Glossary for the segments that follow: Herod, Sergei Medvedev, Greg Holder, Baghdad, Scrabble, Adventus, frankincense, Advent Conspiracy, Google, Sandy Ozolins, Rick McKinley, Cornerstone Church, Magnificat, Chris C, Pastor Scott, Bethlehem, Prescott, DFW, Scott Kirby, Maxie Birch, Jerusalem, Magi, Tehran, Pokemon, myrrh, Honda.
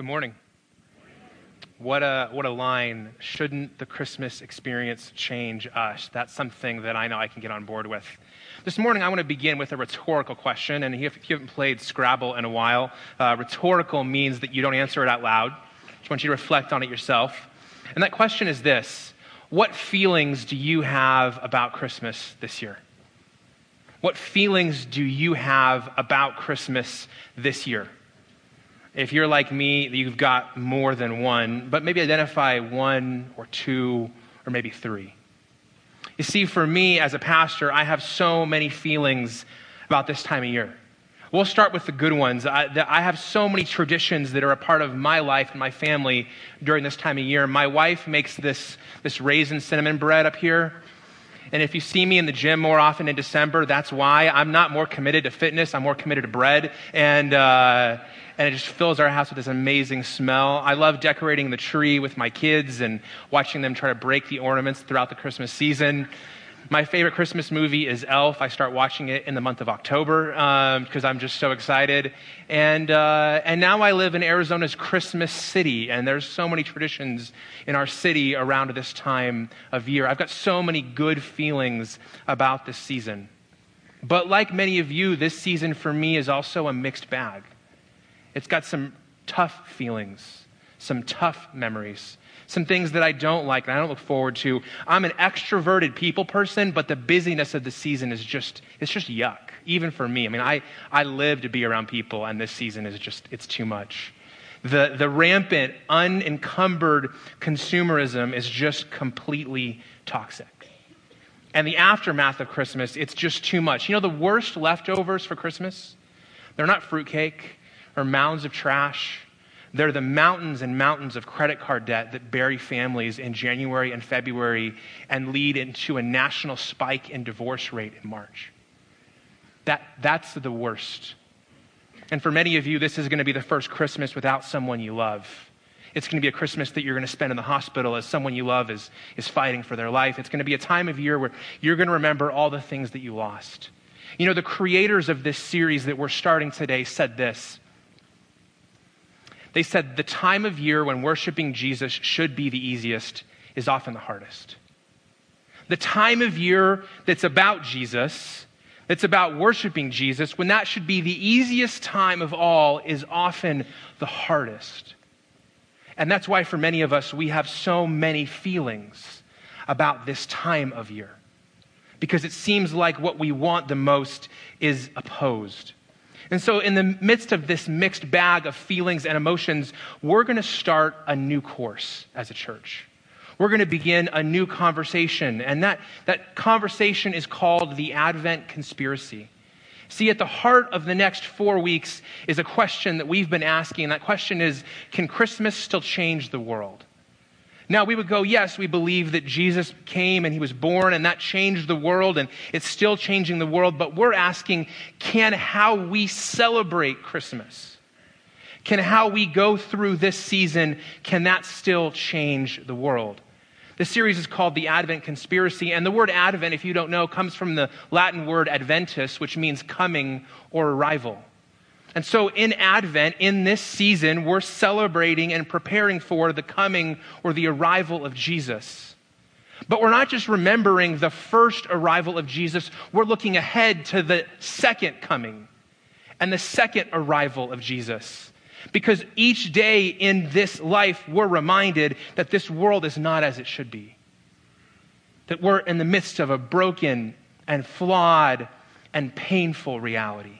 Good morning. What a line. Shouldn't the Christmas experience change us? That's something that I know I can get on board with. This morning, I want to begin with a rhetorical question. And if you haven't played Scrabble in a while, rhetorical means that you don't answer it out loud. I just want you to reflect on it yourself. And that question is this: what feelings do you have about Christmas this year? What feelings do you have about Christmas this year? If you're like me, you've got more than one, but maybe identify one or two or maybe three. You see, for me as a pastor, I have so many feelings about this time of year. We'll start with the good ones. I have so many traditions that are a part of my life and my family during this time of year. My wife makes this raisin cinnamon bread up here. And if you see me in the gym more often in December, that's why. I'm not more committed to fitness. I'm more committed to bread. And it just fills our house with this amazing smell. I love decorating the tree with my kids and watching them try to break the ornaments throughout the Christmas season. My favorite Christmas movie is Elf. I start watching it in the month of October because I'm just so excited. And now I live in Arizona's Christmas city, and there's so many traditions in our city around this time of year. I've got so many good feelings about this season. But like many of you, this season for me is also a mixed bag. It's got some tough feelings, some tough memories, some things that I don't like and I don't look forward to. I'm an extroverted people person, but the busyness of the season is just yuck, even for me. I mean, I live to be around people, and this season is just, it's too much. The rampant, unencumbered consumerism is just completely toxic. And the aftermath of Christmas, it's just too much. You know, the worst leftovers for Christmas, they're not fruitcake or mounds of trash. They're the mountains and mountains of credit card debt that bury families in January and February and lead into a national spike in divorce rate in March. That's the worst. And for many of you, this is going to be the first Christmas without someone you love. It's going to be a Christmas that you're going to spend in the hospital as someone you love is fighting for their life. It's going to be a time of year where you're going to remember all the things that you lost. You know, the creators of this series that we're starting today said this. They said the time of year when worshiping Jesus should be the easiest is often the hardest. The time of year that's about Jesus, that's about worshiping Jesus, when that should be the easiest time of all is often the hardest. And that's why for many of us, we have so many feelings about this time of year, because it seems like what we want the most is opposed. And so in the midst of this mixed bag of feelings and emotions, we're going to start a new course as a church. We're going to begin a new conversation. And that conversation is called the Advent Conspiracy. See, at the heart of the next 4 weeks is a question that we've been asking. And that question is, can Christmas still change the world? Now, we would go, yes, we believe that Jesus came and he was born and that changed the world and it's still changing the world. But we're asking, can how we celebrate Christmas, can how we go through this season, can that still change the world? The series is called The Advent Conspiracy. And the word Advent, if you don't know, comes from the Latin word Adventus, which means coming or arrival. And so in Advent, in this season, we're celebrating and preparing for the coming or the arrival of Jesus. But we're not just remembering the first arrival of Jesus, we're looking ahead to the second coming and the second arrival of Jesus. Because each day in this life, we're reminded that this world is not as it should be. That we're in the midst of a broken and flawed and painful reality.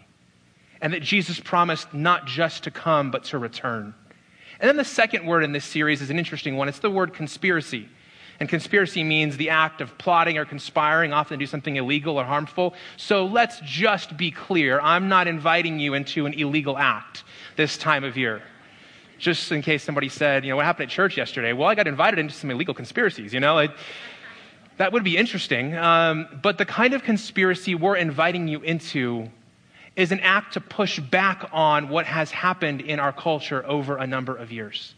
And that Jesus promised not just to come, but to return. And then the second word in this series is an interesting one. It's the word conspiracy. And conspiracy means the act of plotting or conspiring, often to do something illegal or harmful. So let's just be clear. I'm not inviting you into an illegal act this time of year. Just in case somebody said, you know, what happened at church yesterday? Well, I got invited into some illegal conspiracies, you know. That would be interesting. But the kind of conspiracy we're inviting you into is an act to push back on what has happened in our culture over a number of years,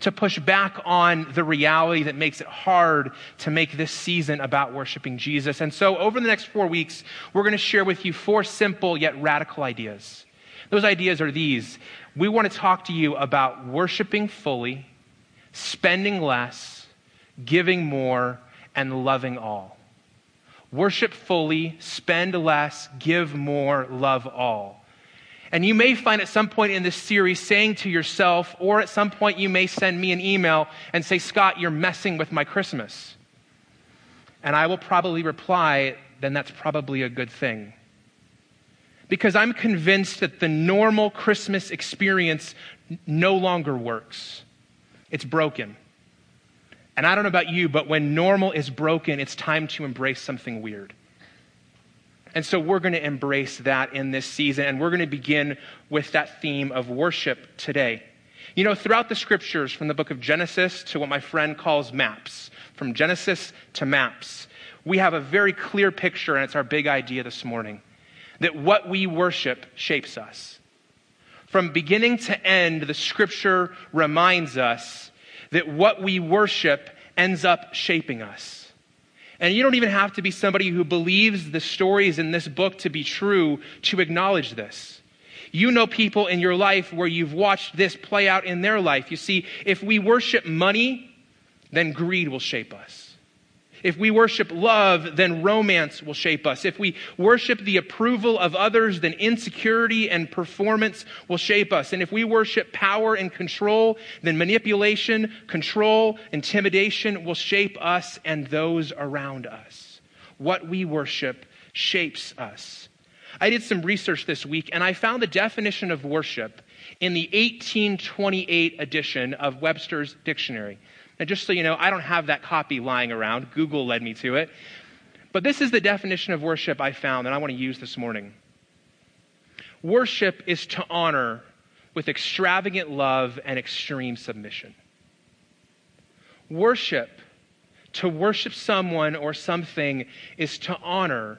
to push back on the reality that makes it hard to make this season about worshiping Jesus. And so over the next 4 weeks, we're going to share with you 4 simple yet radical ideas Those ideas are these. We want to talk to you about worshiping fully, spending less, giving more, and loving all. Worship fully, spend less, give more, love all. And you may find at some point in this series saying to yourself, or at some point you may send me an email and say, Scott, you're messing with my Christmas. And I will probably reply, then that's probably a good thing. Because I'm convinced that the normal Christmas experience no longer works. It's broken. And I don't know about you, but when normal is broken, it's time to embrace something weird. And so we're going to embrace that in this season, and we're going to begin with that theme of worship today. You know, throughout the scriptures, from the book of Genesis to what my friend calls maps, from Genesis to maps, we have a very clear picture, and it's our big idea this morning, that what we worship shapes us. From beginning to end, the scripture reminds us that what we worship ends up shaping us. And you don't even have to be somebody who believes the stories in this book to be true to acknowledge this. You know people in your life where you've watched this play out in their life. You see, if we worship money, then greed will shape us. If we worship love, then romance will shape us. If we worship the approval of others, then insecurity and performance will shape us. And if we worship power and control, then manipulation, control, intimidation will shape us and those around us. What we worship shapes us. I did some research this week, and I found the definition of worship in the 1828 edition of Webster's Dictionary. Now, just so you know, I don't have that copy lying around. Google led me to it. But this is the definition of worship I found and I want to use this morning. Worship is to honor with extravagant love and extreme submission. Worship, to worship someone or something, is to honor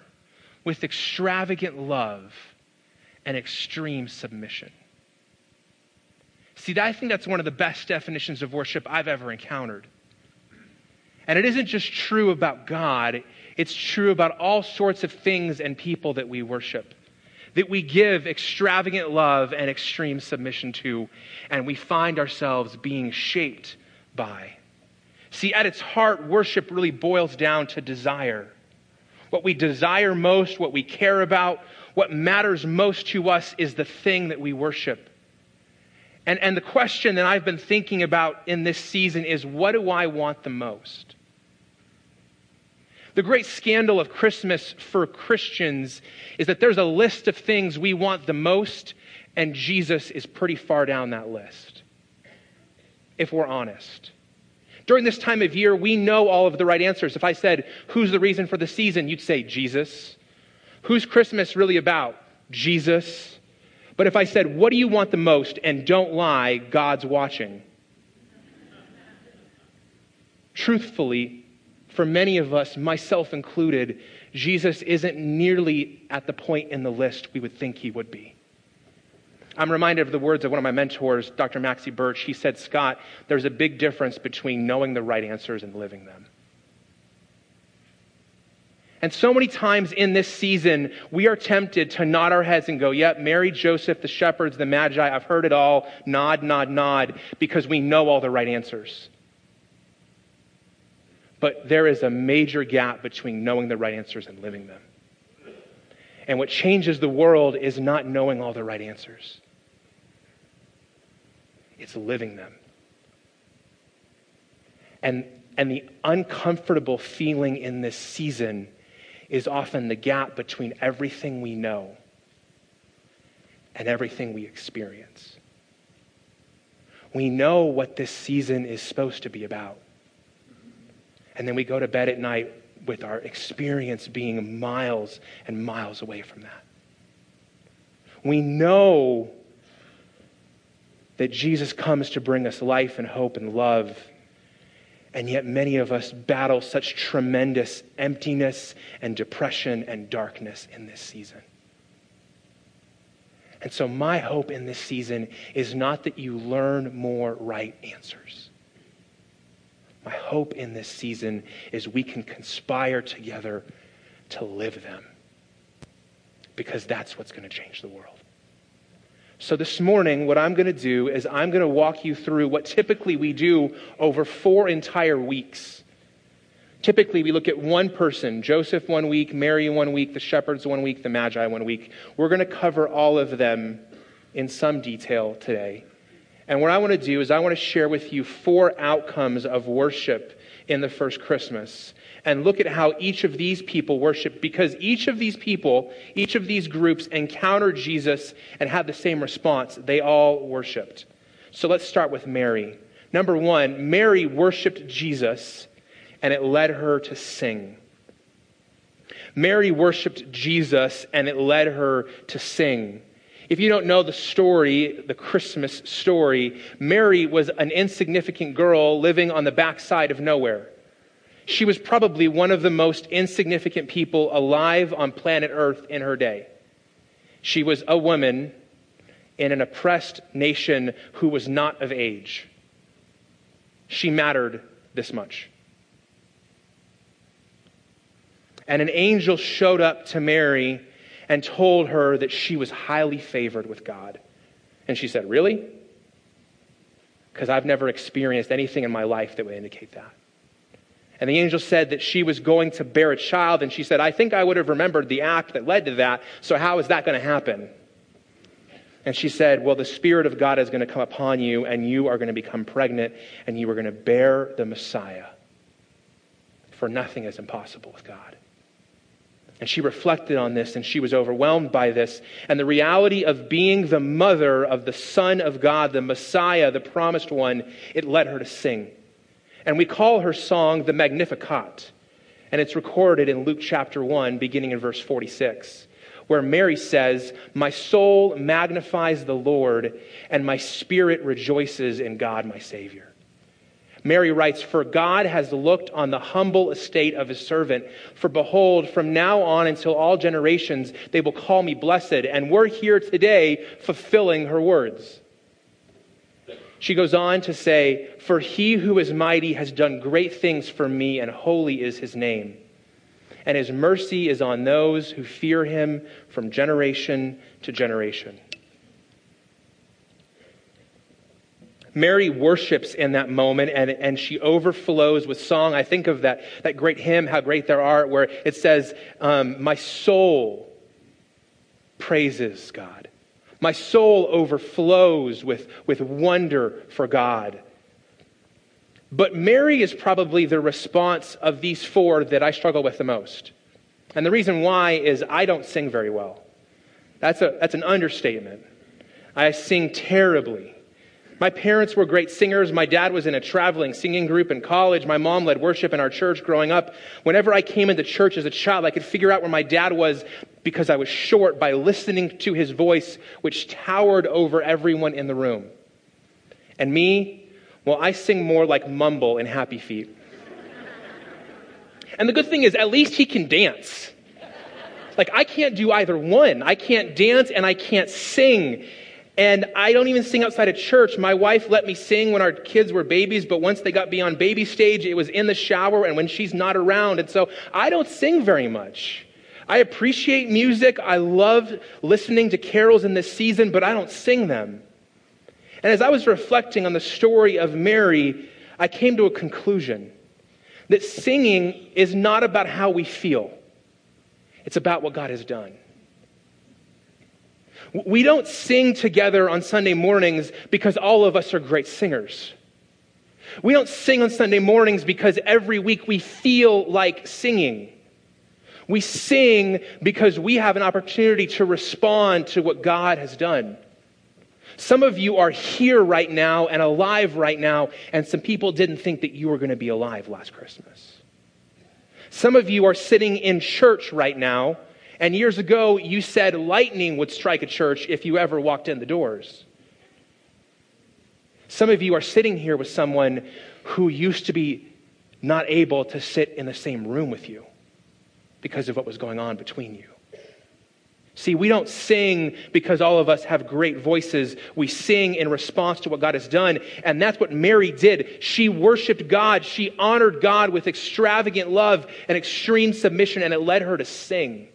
with extravagant love and extreme submission. See, I think that's one of the best definitions of worship I've ever encountered. And it isn't just true about God, it's true about all sorts of things and people that we worship, that we give extravagant love and extreme submission to, and we find ourselves being shaped by. See, at its heart, worship really boils down to desire. What we desire most, what we care about, what matters most to us is the thing that we worship. And the question that I've been thinking about in this season is, what do I want the most? The great scandal of Christmas for Christians is that there's a list of things we want the most, and Jesus is pretty far down that list, if we're honest. During this time of year, we know all of the right answers. If I said, who's the reason for the season? You'd say, Jesus. Who's Christmas really about? Jesus. But if I said, what do you want the most? And don't lie, God's watching. Truthfully, for many of us, myself included, Jesus isn't nearly at the point in the list we would think he would be. I'm reminded of the words of one of my mentors, Dr. Maxie Birch. He said, Scott, there's a big difference between knowing the right answers and living them. And so many times in this season, we are tempted to nod our heads and go, yep, Mary, Joseph, the shepherds, the magi, I've heard it all, nod, nod, nod, because we know all the right answers. But there is a major gap between knowing the right answers and living them. And what changes the world is not knowing all the right answers. It's living them. And the uncomfortable feeling in this season is often the gap between everything we know and everything we experience. We know what this season is supposed to be about. And then we go to bed at night with our experience being miles and miles away from that. We know that Jesus comes to bring us life and hope and love. And yet many of us battle such tremendous emptiness and depression and darkness in this season. And so my hope in this season is not that you learn more right answers. My hope in this season is we can conspire together to live them, because that's what's going to change the world. So this morning, what I'm going to do is I'm going to walk you through what typically we do over 4 entire weeks. Typically, we look at one person, Joseph 1 week, Mary 1 week, the shepherds 1 week, the Magi 1 week. We're going to cover all of them in some detail today. And what I want to do is I want to share with you 4 outcomes of worship in the first Christmas and look at how each of these people worship, because each of these people, each of these groups encountered Jesus and had the same response. They all worshiped. So let's start with Mary. Number 1, Mary worshiped Jesus and it led her to sing. Mary worshiped Jesus and it led her to sing. If you don't know the story, the Christmas story, Mary was an insignificant girl living on the backside of nowhere. She was probably one of the most insignificant people alive on planet Earth in her day. She was a woman in an oppressed nation who was not of age. She mattered this much. And an angel showed up to Mary and told her that she was highly favored with God. And she said, "Really? Because I've never experienced anything in my life that would indicate that." And the angel said that she was going to bear a child. And she said, "I think I would have remembered the act that led to that. So how is that going to happen?" And she said, "Well, the Spirit of God is going to come upon you and you are going to become pregnant and you are going to bear the Messiah. For nothing is impossible with God." And she reflected on this and she was overwhelmed by this. And the reality of being the mother of the Son of God, the Messiah, the promised one, it led her to sing. And we call her song the Magnificat. And it's recorded in Luke chapter 1, beginning in verse 46, where Mary says, "My soul magnifies the Lord, and my spirit rejoices in God, my Savior." Mary writes, "For God has looked on the humble estate of his servant. For behold, from now on until all generations, they will call me blessed." And we're here today fulfilling her words. She goes on to say, "For he who is mighty has done great things for me, and holy is his name. And his mercy is on those who fear him from generation to generation." Mary worships in that moment and she overflows with song. I think of that great hymn, "How Great Thou Art," where it says, "My soul praises God. My soul overflows with wonder for God." But Mary is probably the response of these 4 that I struggle with the most. And the reason why is I don't sing very well. That's an understatement. I sing terribly. My parents were great singers. My dad was in a traveling singing group in college. My mom led worship in our church growing up. Whenever I came into church as a child, I could figure out where my dad was because I was short by listening to his voice, which towered over everyone in the room. And me, well, I sing more like Mumble in Happy Feet. And the good thing is, at least he can dance. Like, I can't do either one. I can't dance and I can't sing. And I don't even sing outside of church. My wife let me sing when our kids were babies, but once they got beyond baby stage, it was in the shower and when she's not around. And so I don't sing very much. I appreciate music. I love listening to carols in this season, but I don't sing them. And as I was reflecting on the story of Mary, I came to a conclusion that singing is not about how we feel. It's about what God has done. We don't sing together on Sunday mornings because all of us are great singers. We don't sing on Sunday mornings because every week we feel like singing. We sing because we have an opportunity to respond to what God has done. Some of you are here right now and alive right now, and some people didn't think that you were going to be alive last Christmas. Some of you are sitting in church right now, and years ago, you said lightning would strike a church if you ever walked in the doors. Some of you are sitting here with someone who used to be not able to sit in the same room with you because of what was going on between you. See, we don't sing because all of us have great voices. We sing in response to what God has done. And that's what Mary did. She worshiped God. She honored God with extravagant love and extreme submission, and it led her to sing.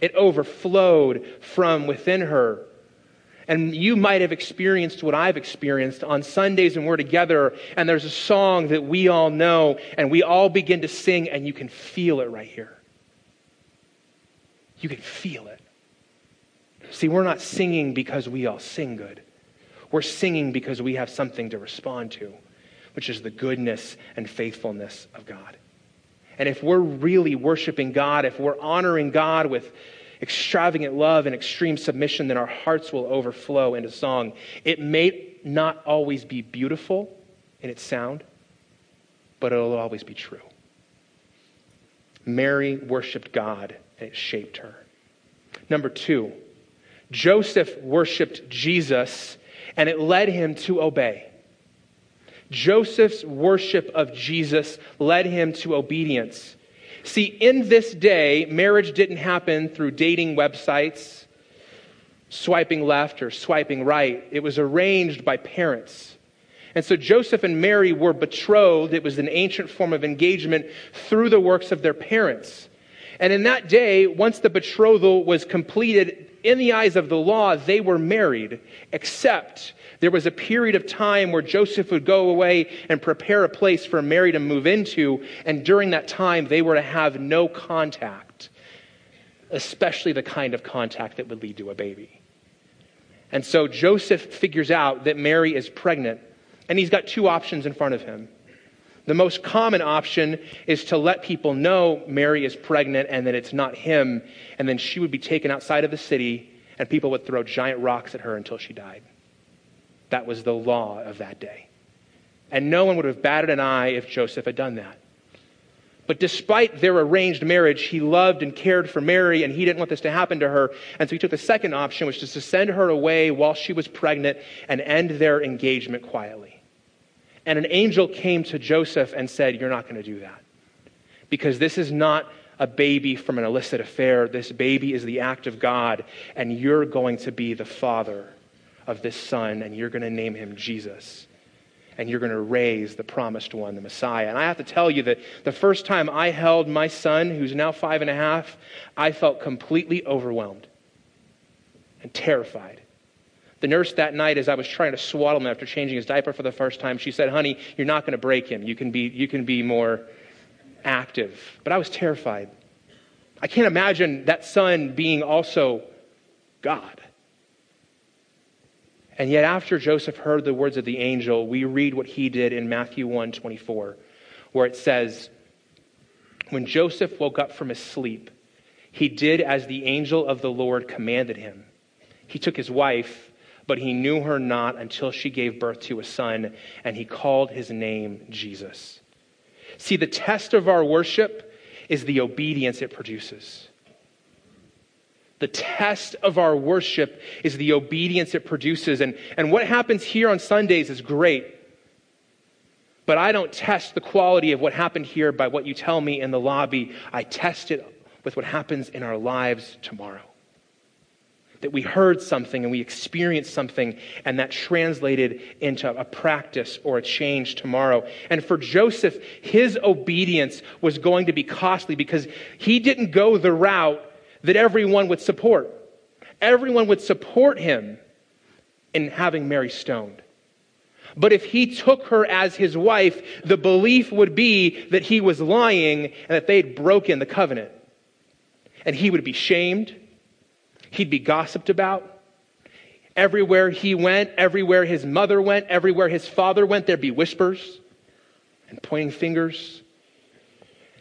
It overflowed from within her. And you might have experienced what I've experienced on Sundays when we're together and there's a song that we all know and we all begin to sing and you can feel it right here. You can feel it. See, we're not singing because we all sing good. We're singing because we have something to respond to, which is the goodness and faithfulness of God. And if we're really worshiping God, if we're honoring God with extravagant love and extreme submission, then our hearts will overflow into song. It may not always be beautiful in its sound, but it'll always be true. Mary worshiped God, and it shaped her. Number two, Joseph worshiped Jesus, and it led him to obey. Joseph's worship of Jesus led him to obedience. See, in this day, marriage didn't happen through dating websites, swiping left or swiping right. It was arranged by parents. And so Joseph and Mary were betrothed. It was an ancient form of engagement through the works of their parents. And in that day, once the betrothal was completed, in the eyes of the law, they were married, except there was a period of time where Joseph would go away and prepare a place for Mary to move into, and during that time, they were to have no contact, especially the kind of contact that would lead to a baby. And so Joseph figures out that Mary is pregnant, and he's got two options in front of him. The most common option is to let people know Mary is pregnant and that it's not him, and then she would be taken outside of the city and people would throw giant rocks at her until she died. That was the law of that day. And no one would have batted an eye if Joseph had done that. But despite their arranged marriage, he loved and cared for Mary and he didn't want this to happen to her. And so he took the second option, which is to send her away while she was pregnant and end their engagement quietly. And an angel came to Joseph and said, you're not going to do that because this is not a baby from an illicit affair. This baby is the act of God, and you're going to be the father of this son, and you're going to name him Jesus, and you're going to raise the promised one, the Messiah. And I have to tell you that the first time I held my son, who's now 5.5, I felt completely overwhelmed and terrified. The nurse that night, as I was trying to swaddle him after changing his diaper for the first time, she said, honey, you're not going to break him. You can be more active. But I was terrified. I can't imagine that son being also God. And yet after Joseph heard the words of the angel, we read what he did in Matthew 1:24, where it says, when Joseph woke up from his sleep, he did as the angel of the Lord commanded him. He took his wife, but he knew her not until she gave birth to a son, and he called his name Jesus. See, the test of our worship is the obedience it produces. The test of our worship is the obedience it produces. And what happens here on Sundays is great, but I don't test the quality of what happened here by what you tell me in the lobby. I test it with what happens in our lives tomorrow. That we heard something and we experienced something and that translated into a practice or a change tomorrow. And for Joseph, his obedience was going to be costly because he didn't go the route that everyone would support. Everyone would support him in having Mary stoned. But if he took her as his wife, the belief would be that he was lying and that they'd broken the covenant. And he would be shamed. He'd be gossiped about. Everywhere he went, everywhere his mother went, everywhere his father went, there'd be whispers and pointing fingers.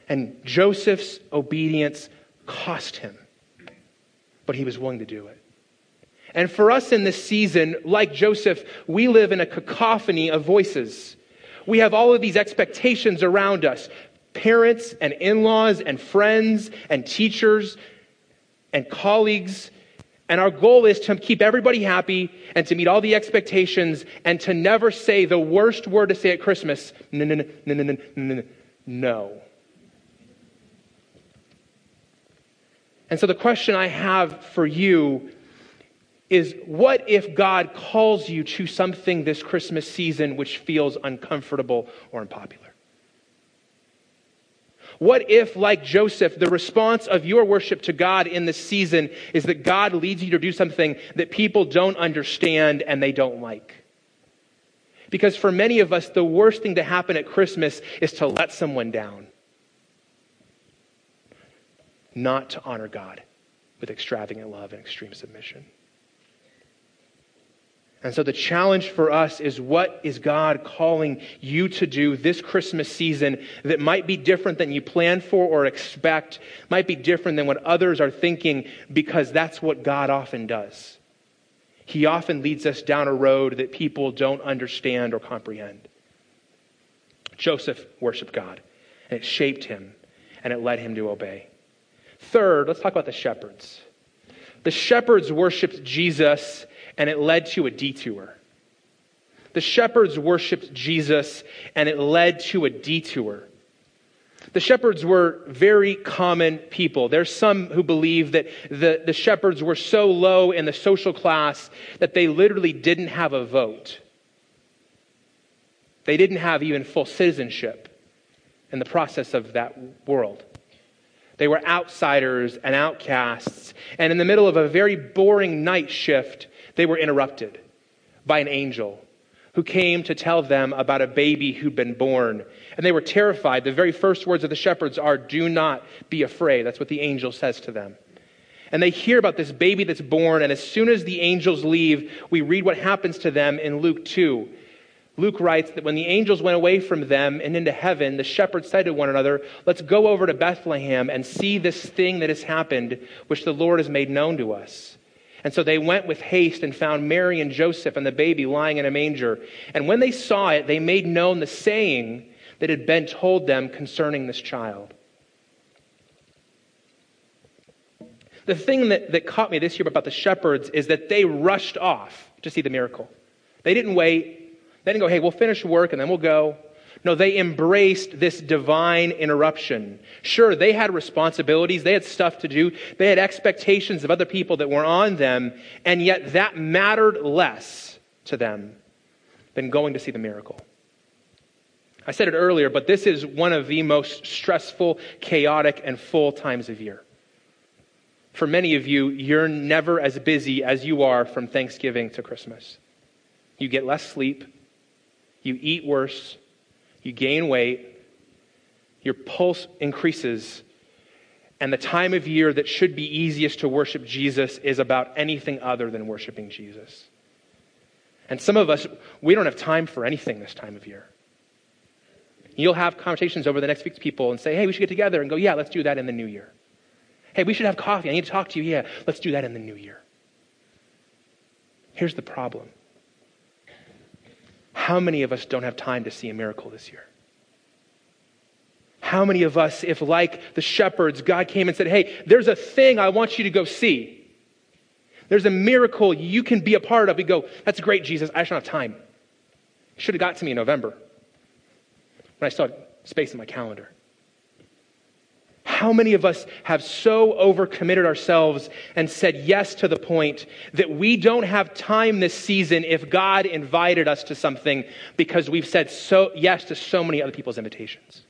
And Joseph's obedience cost him, but he was willing to do it. And for us in this season, like Joseph, we live in a cacophony of voices. We have all of these expectations around us, parents and in-laws and friends and teachers and colleagues. And our goal is to keep everybody happy and to meet all the expectations and to never say the worst word to say at Christmas. No. And so the question I have for you is, what if God calls you to something this Christmas season which feels uncomfortable or unpopular? What if, like Joseph, the response of your worship to God in this season is that God leads you to do something that people don't understand and they don't like? Because for many of us, the worst thing to happen at Christmas is to let someone down. Not to honor God with extravagant love and extreme submission. And so the challenge for us is, what is God calling you to do this Christmas season that might be different than you plan for or expect, might be different than what others are thinking, because that's what God often does. He often leads us down a road that people don't understand or comprehend. Joseph worshiped God, and it shaped him, and it led him to obey. Third, let's talk about the shepherds. The shepherds worshiped Jesus, and it led to a detour. The shepherds worshiped Jesus, and it led to a detour. The shepherds were very common people. There's some who believe that the shepherds were so low in the social class that they literally didn't have a vote. They didn't have even full citizenship in the process of that world. They were outsiders and outcasts. And in the middle of a very boring night shift, they were interrupted by an angel who came to tell them about a baby who'd been born. And they were terrified. The very first words of the shepherds are, "Do not be afraid." That's what the angel says to them. And they hear about this baby that's born, and as soon as the angels leave, we read what happens to them in Luke 2. Luke writes that when the angels went away from them and into heaven, the shepherds said to one another, "Let's go over to Bethlehem and see this thing that has happened, which the Lord has made known to us." And so they went with haste and found Mary and Joseph and the baby lying in a manger. And when they saw it, they made known the saying that had been told them concerning this child. The thing that caught me this year about the shepherds is that they rushed off to see the miracle. They didn't wait. They didn't go, "Hey, we'll finish work and then we'll go." No, they embraced this divine interruption. Sure, they had responsibilities. They had stuff to do. They had expectations of other people that were on them. And yet that mattered less to them than going to see the miracle. I said it earlier, but this is one of the most stressful, chaotic, and full times of year. For many of you, you're never as busy as you are from Thanksgiving to Christmas. You get less sleep. You eat worse. You gain weight, your pulse increases, and the time of year that should be easiest to worship Jesus is about anything other than worshiping Jesus. And some of us, we don't have time for anything this time of year. You'll have conversations over the next week with people and say, "Hey, we should get together," and go, "Yeah, let's do that in the new year." "Hey, we should have coffee. I need to talk to you." "Yeah, let's do that in the new year." Here's the problem. How many of us don't have time to see a miracle this year? How many of us, if like the shepherds, God came and said, "Hey, there's a thing I want you to go see. There's a miracle you can be a part of." We go, "That's great, Jesus. I just don't have time. You should have got to me in November when I still had space in my calendar." How many of us have so overcommitted ourselves and said yes to the point that we don't have time this season if God invited us to something, because we've said so yes to so many other people's invitations?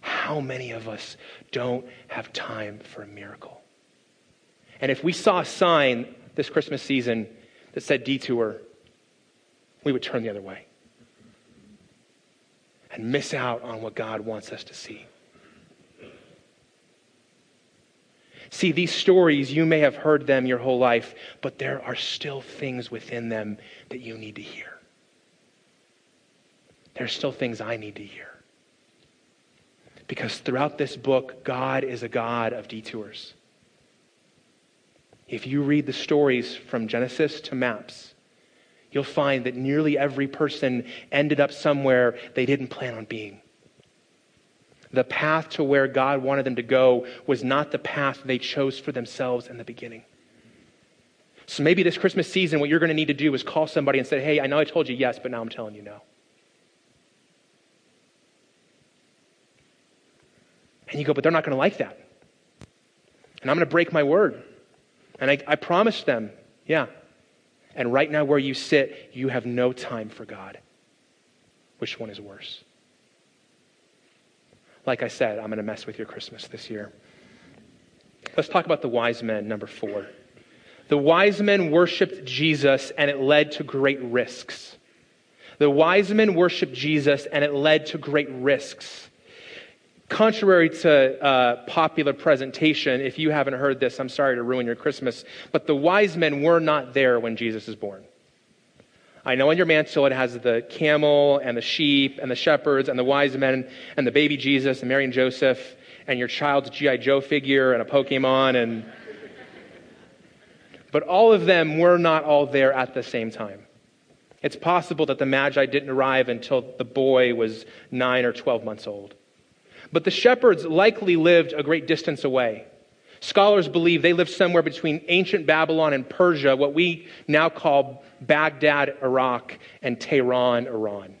How many of us don't have time for a miracle? And if we saw a sign this Christmas season that said detour, we would turn the other way and miss out on what God wants us to see. See, these stories, you may have heard them your whole life, but there are still things within them that you need to hear. There's still things I need to hear. Because throughout this book, God is a God of detours. If you read the stories from Genesis to Maps, you'll find that nearly every person ended up somewhere they didn't plan on being. The path to where God wanted them to go was not the path they chose for themselves in the beginning. So maybe this Christmas season, what you're going to need to do is call somebody and say, "Hey, I know I told you yes, but now I'm telling you no." And you go, "But they're not going to like that. And I'm going to break my word. And I promised them." Yeah. And right now where you sit, you have no time for God. Which one is worse? Like I said, I'm going to mess with your Christmas this year. Let's talk about the wise men, number 4. The wise men worshiped Jesus, and it led to great risks. The wise men worshiped Jesus, and it led to great risks. Contrary to popular presentation, if you haven't heard this, I'm sorry to ruin your Christmas, but the wise men were not there when Jesus is born. I know in your mantle it has the camel and the sheep and the shepherds and the wise men and the baby Jesus and Mary and Joseph and your child's G.I. Joe figure and a Pokemon and... But all of them were not all there at the same time. It's possible that the Magi didn't arrive until the boy was 9 or 12 months old. But the shepherds likely lived a great distance away. Scholars believe they lived somewhere between ancient Babylon and Persia, what we now call Baghdad, Iraq, and Tehran, Iran.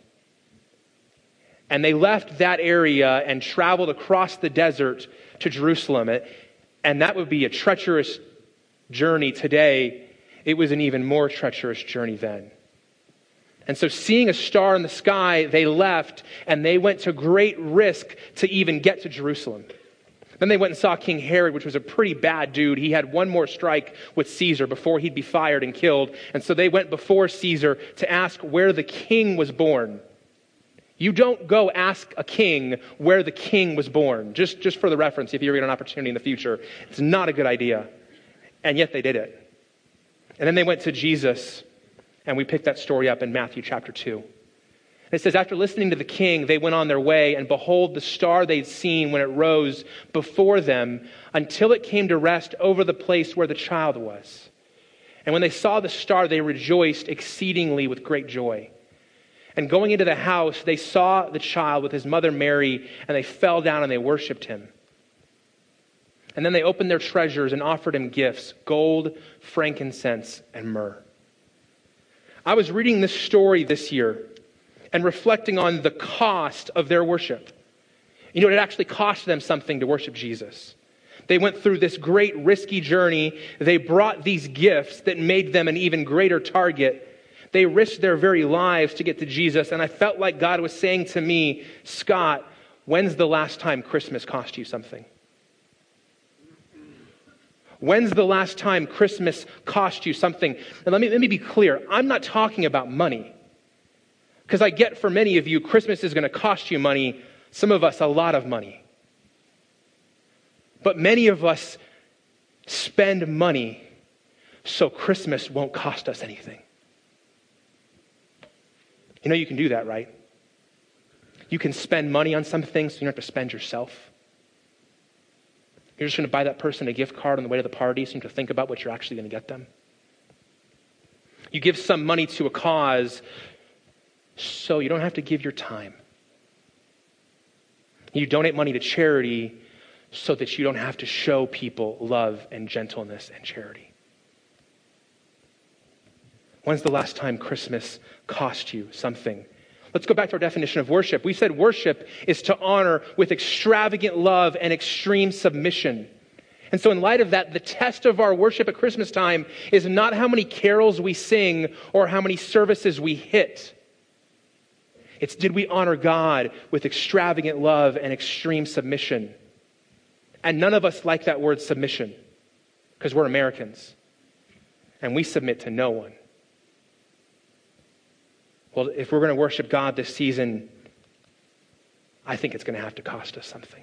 And they left that area and traveled across the desert to Jerusalem. And that would be a treacherous journey today. It was an even more treacherous journey then. And so seeing a star in the sky, they left and they went to great risk to even get to Jerusalem. Then they went and saw King Herod, which was a pretty bad dude. He had one more strike with Caesar before he'd be fired and killed. And so they went before Caesar to ask where the king was born. You don't go ask a king where the king was born. Just for the reference, if you ever get an opportunity in the future, it's not a good idea. And yet they did it. And then they went to Jesus, and we pick that story up in Matthew chapter 2. It says, after listening to the king, they went on their way, and behold, the star they'd seen when it rose before them until it came to rest over the place where the child was. And when they saw the star, they rejoiced exceedingly with great joy. And going into the house, they saw the child with his mother Mary, and they fell down and they worshiped him. And then they opened their treasures and offered him gifts, gold, frankincense, and myrrh. I was reading this story this year and reflecting on the cost of their worship. You know, it actually cost them something to worship Jesus. They went through this great risky journey. They brought these gifts that made them an even greater target. They risked their very lives to get to Jesus. And I felt like God was saying to me, Scott, when's the last time Christmas cost you something? When's the last time Christmas cost you something? And let me be clear. I'm not talking about money. Because I get for many of you, Christmas is going to cost you money. Some of us, a lot of money. But many of us spend money so Christmas won't cost us anything. You know you can do that, right? You can spend money on some things so you don't have to spend yourself. You're just going to buy that person a gift card on the way to the party so you have to think about what you're actually going to get them. You give some money to a cause so you don't have to give your time. You donate money to charity so that you don't have to show people love and gentleness and charity. When's the last time Christmas cost you something? Let's go back to our definition of worship. We said worship is to honor with extravagant love and extreme submission. And so in light of that, the test of our worship at Christmas time is not how many carols we sing or how many services we hit. It's did we honor God with extravagant love and extreme submission? And none of us like that word submission because we're Americans and we submit to no one. Well, if we're going to worship God this season, I think it's going to have to cost us something.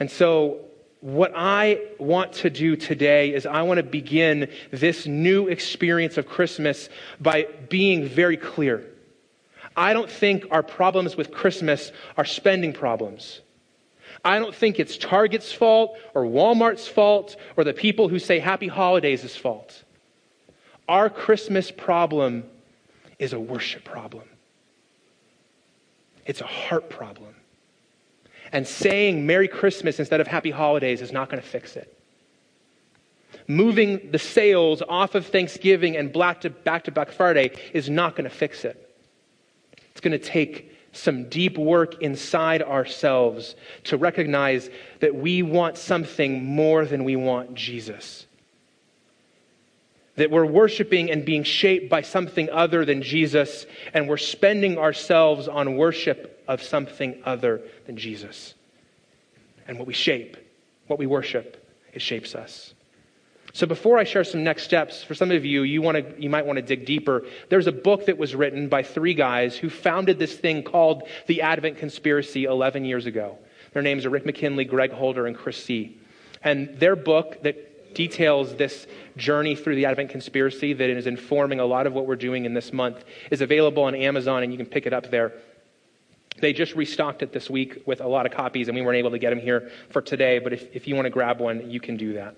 And so what I want to do today is I want to begin this new experience of Christmas by being very clear. I don't think our problems with Christmas are spending problems. I don't think it's Target's fault or Walmart's fault or the people who say Happy Holidays' fault. Our Christmas problem is a worship problem. It's a heart problem. And saying Merry Christmas instead of Happy Holidays is not going to fix it. Moving the sales off of Thanksgiving and back to Black Friday is not going to fix it. It's going to take some deep work inside ourselves to recognize that we want something more than we want Jesus. that we're worshiping and being shaped by something other than Jesus, and we're spending ourselves on worship of something other than Jesus. And what we shape, what we worship, it shapes us. So before I share some next steps, for some of you, you might want to dig deeper. There's a book that was written by three guys who founded this thing called the Advent Conspiracy 11 years ago. Their names are Rick McKinley, Greg Holder, and Chris C. And their book that details this journey through the Advent Conspiracy that is informing a lot of what we're doing in this month is available on Amazon, and you can pick it up there. They just restocked it this week with a lot of copies, and we weren't able to get them here for today. But if you want to grab one, you can do that.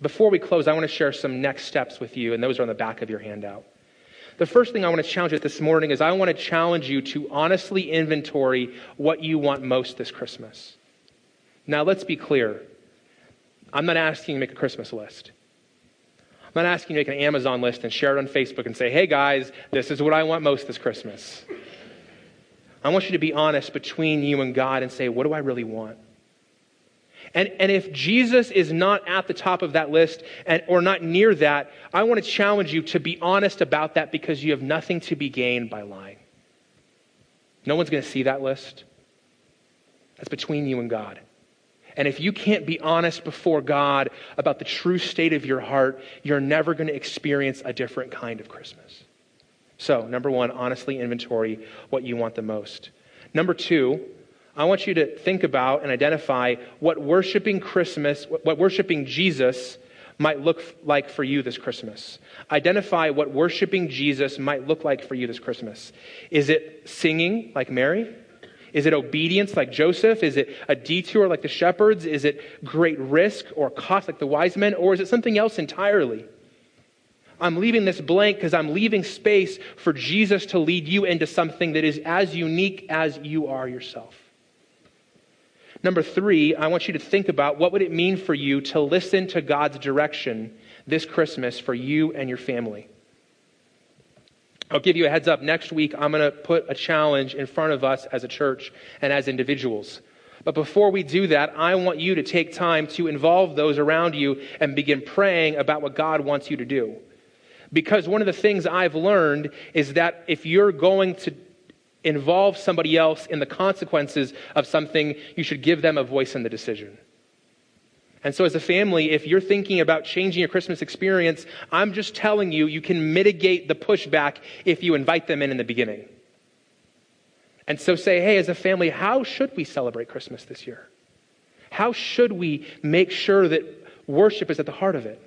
Before we close, I want to share some next steps with you, and those are on the back of your handout. The first thing I want to challenge you with this morning is I want to challenge you to honestly inventory what you want most this Christmas. Now, let's be clear. I'm not asking you to make a Christmas list. I'm not asking you to make an Amazon list and share it on Facebook and say, hey, guys, this is what I want most this Christmas. I want you to be honest between you and God and say, what do I really want? And if Jesus is not at the top of that list or not near that, I want to challenge you to be honest about that, because you have nothing to be gained by lying. No one's going to see that list. That's between you and God. And if you can't be honest before God about the true state of your heart, you're never going to experience a different kind of Christmas. So, number one, honestly inventory what you want the most. Number two, I want you to think about and identify what worshiping Jesus might look like for you this Christmas. Identify what worshiping Jesus might look like for you this Christmas. Is it singing like Mary? Is it obedience like Joseph? Is it a detour like the shepherds? Is it great risk or cost like the wise men? Or is it something else entirely? I'm leaving this blank because I'm leaving space for Jesus to lead you into something that is as unique as you are yourself. Number three, I want you to think about what would it mean for you to listen to God's direction this Christmas for you and your family. I'll give you a heads up. Next week, I'm going to put a challenge in front of us as a church and as individuals. But before we do that, I want you to take time to involve those around you and begin praying about what God wants you to do. Because one of the things I've learned is that if you're going to involve somebody else in the consequences of something, you should give them a voice in the decision. And so as a family, if you're thinking about changing your Christmas experience, I'm just telling you, you can mitigate the pushback if you invite them in the beginning. And so say, hey, as a family, how should we celebrate Christmas this year? How should we make sure that worship is at the heart of it?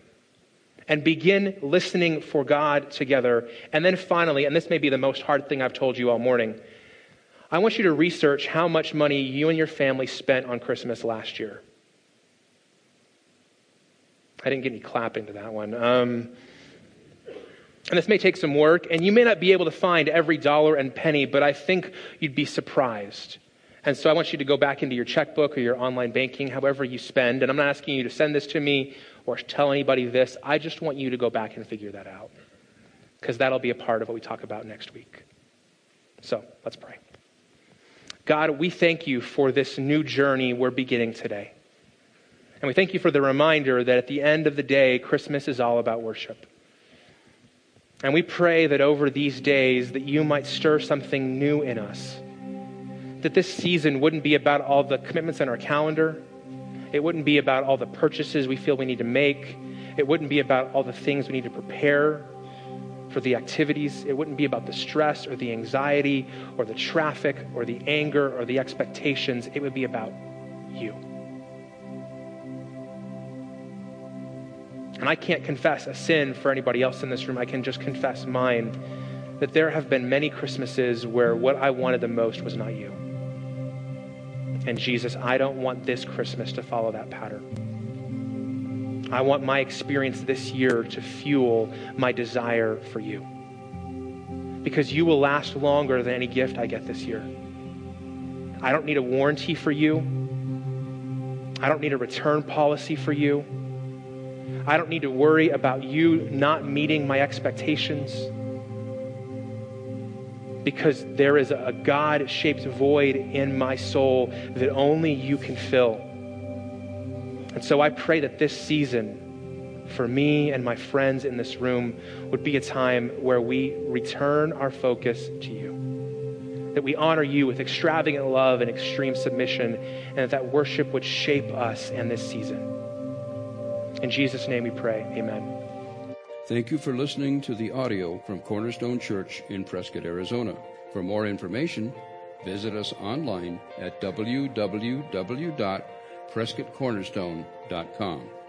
And begin listening for God together. And then finally, and this may be the most hard thing I've told you all morning, I want you to research how much money you and your family spent on Christmas last year. I didn't get any clapping to that one. And this may take some work, and you may not be able to find every dollar and penny, but I think you'd be surprised. And so I want you to go back into your checkbook or your online banking, however you spend. And I'm not asking you to send this to me or tell anybody this. I just want you to go back and figure that out, because that'll be a part of what we talk about next week. So let's pray. God, we thank you for this new journey we're beginning today. And we thank you for the reminder that at the end of the day, Christmas is all about worship. And we pray that over these days that you might stir something new in us, that this season wouldn't be about all the commitments on our calendar. It wouldn't be about all the purchases we feel we need to make. It wouldn't be about all the things we need to prepare for the activities. It wouldn't be about the stress or the anxiety or the traffic or the anger or the expectations. It would be about you. And I can't confess a sin for anybody else in this room. I can just confess mine, that there have been many Christmases where what I wanted the most was not you. And Jesus, I don't want this Christmas to follow that pattern. I want my experience this year to fuel my desire for you, because you will last longer than any gift I get this year. I don't need a warranty for you. I don't need a return policy for you. I don't need to worry about you not meeting my expectations, because there is a God-shaped void in my soul that only you can fill. And so I pray that this season for me and my friends in this room would be a time where we return our focus to you, that we honor you with extravagant love and extreme submission, and that worship would shape us and this season. In Jesus' name we pray, amen. Thank you for listening to the audio from Cornerstone Church in Prescott, Arizona. For more information, visit us online at www.prescottcornerstone.com.